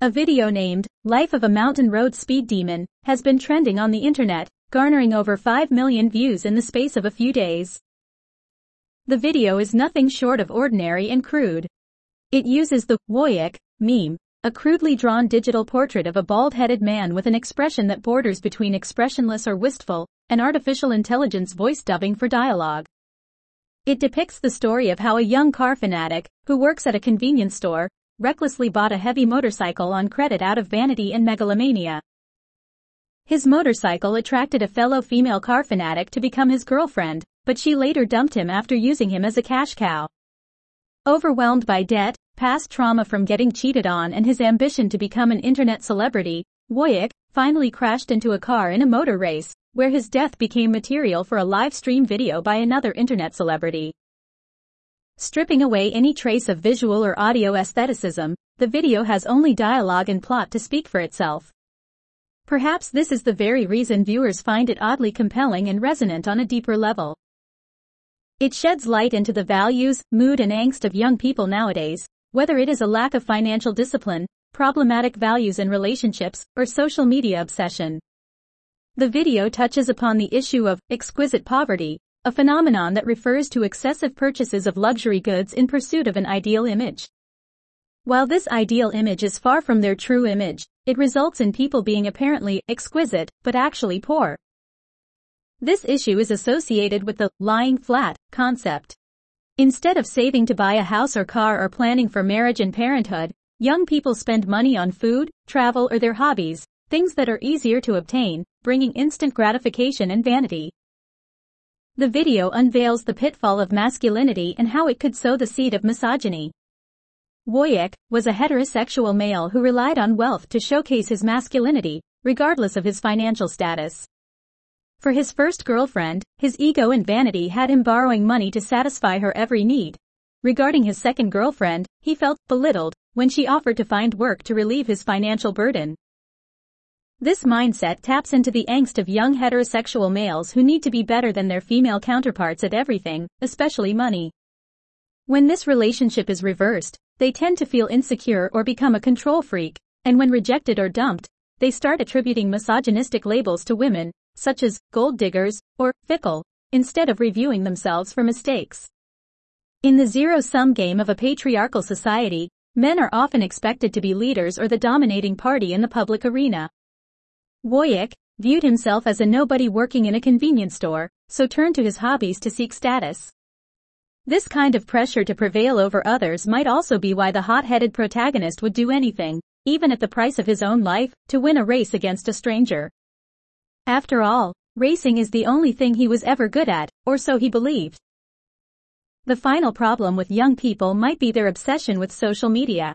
A video named, Life of a Mountain Road Speed Demon, has been trending on the internet, garnering over 5 million views in the space of a few days. The video is nothing short of ordinary and crude. It uses the Wojak meme, a crudely drawn digital portrait of a bald-headed man with an expression that borders between expressionless or wistful, and artificial intelligence voice dubbing for dialogue. It depicts the story of how a young car fanatic, who works at a convenience store, recklessly bought a heavy motorcycle on credit out of vanity and megalomania. His motorcycle attracted a fellow female car fanatic to become his girlfriend, but she later dumped him after using him as a cash cow. Overwhelmed by debt, past trauma from getting cheated on and his ambition to become an internet celebrity, Wojak finally crashed into a car in a motor race, where his death became material for a live stream video by another internet celebrity. Stripping away any trace of visual or audio aestheticism, the video has only dialogue and plot to speak for itself. Perhaps this is the very reason viewers find it oddly compelling and resonant on a deeper level. It sheds light into the values, mood and angst of young people nowadays, whether it is a lack of financial discipline, problematic values in relationships, or social media obsession. The video touches upon the issue of exquisite poverty, a phenomenon that refers to excessive purchases of luxury goods in pursuit of an ideal image. While this ideal image is far from their true image, it results in people being apparently exquisite, but actually poor. This issue is associated with the lying flat concept. Instead of saving to buy a house or car or planning for marriage and parenthood, young people spend money on food, travel or their hobbies, things that are easier to obtain, bringing instant gratification and vanity. The video unveils the pitfall of masculinity and how it could sow the seed of misogyny. Wojak was a heterosexual male who relied on wealth to showcase his masculinity, regardless of his financial status. For his first girlfriend, his ego and vanity had him borrowing money to satisfy her every need. Regarding his second girlfriend, he felt belittled when she offered to find work to relieve his financial burden. This mindset taps into the angst of young heterosexual males who need to be better than their female counterparts at everything, especially money. When this relationship is reversed, they tend to feel insecure or become a control freak, and when rejected or dumped, they start attributing misogynistic labels to women, such as gold diggers or fickle, instead of reviewing themselves for mistakes. In the zero-sum game of a patriarchal society, men are often expected to be leaders or the dominating party in the public arena. Wojak viewed himself as a nobody working in a convenience store, so turned to his hobbies to seek status. This kind of pressure to prevail over others might also be why the hot-headed protagonist would do anything, even at the price of his own life, to win a race against a stranger. After all, racing is the only thing he was ever good at, or so he believed. The final problem with young people might be their obsession with social media.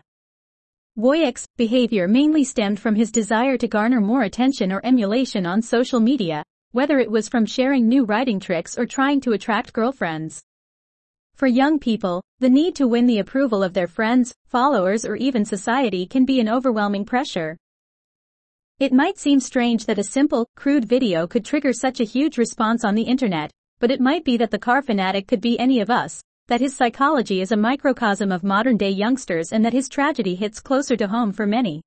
Wojak's behavior mainly stemmed from his desire to garner more attention or emulation on social media, whether it was from sharing new riding tricks or trying to attract girlfriends. For young people, the need to win the approval of their friends, followers, or even society can be an overwhelming pressure. It might seem strange that a simple, crude video could trigger such a huge response on the internet, but it might be that the car fanatic could be any of us, that his psychology is a microcosm of modern-day youngsters and that his tragedy hits closer to home for many.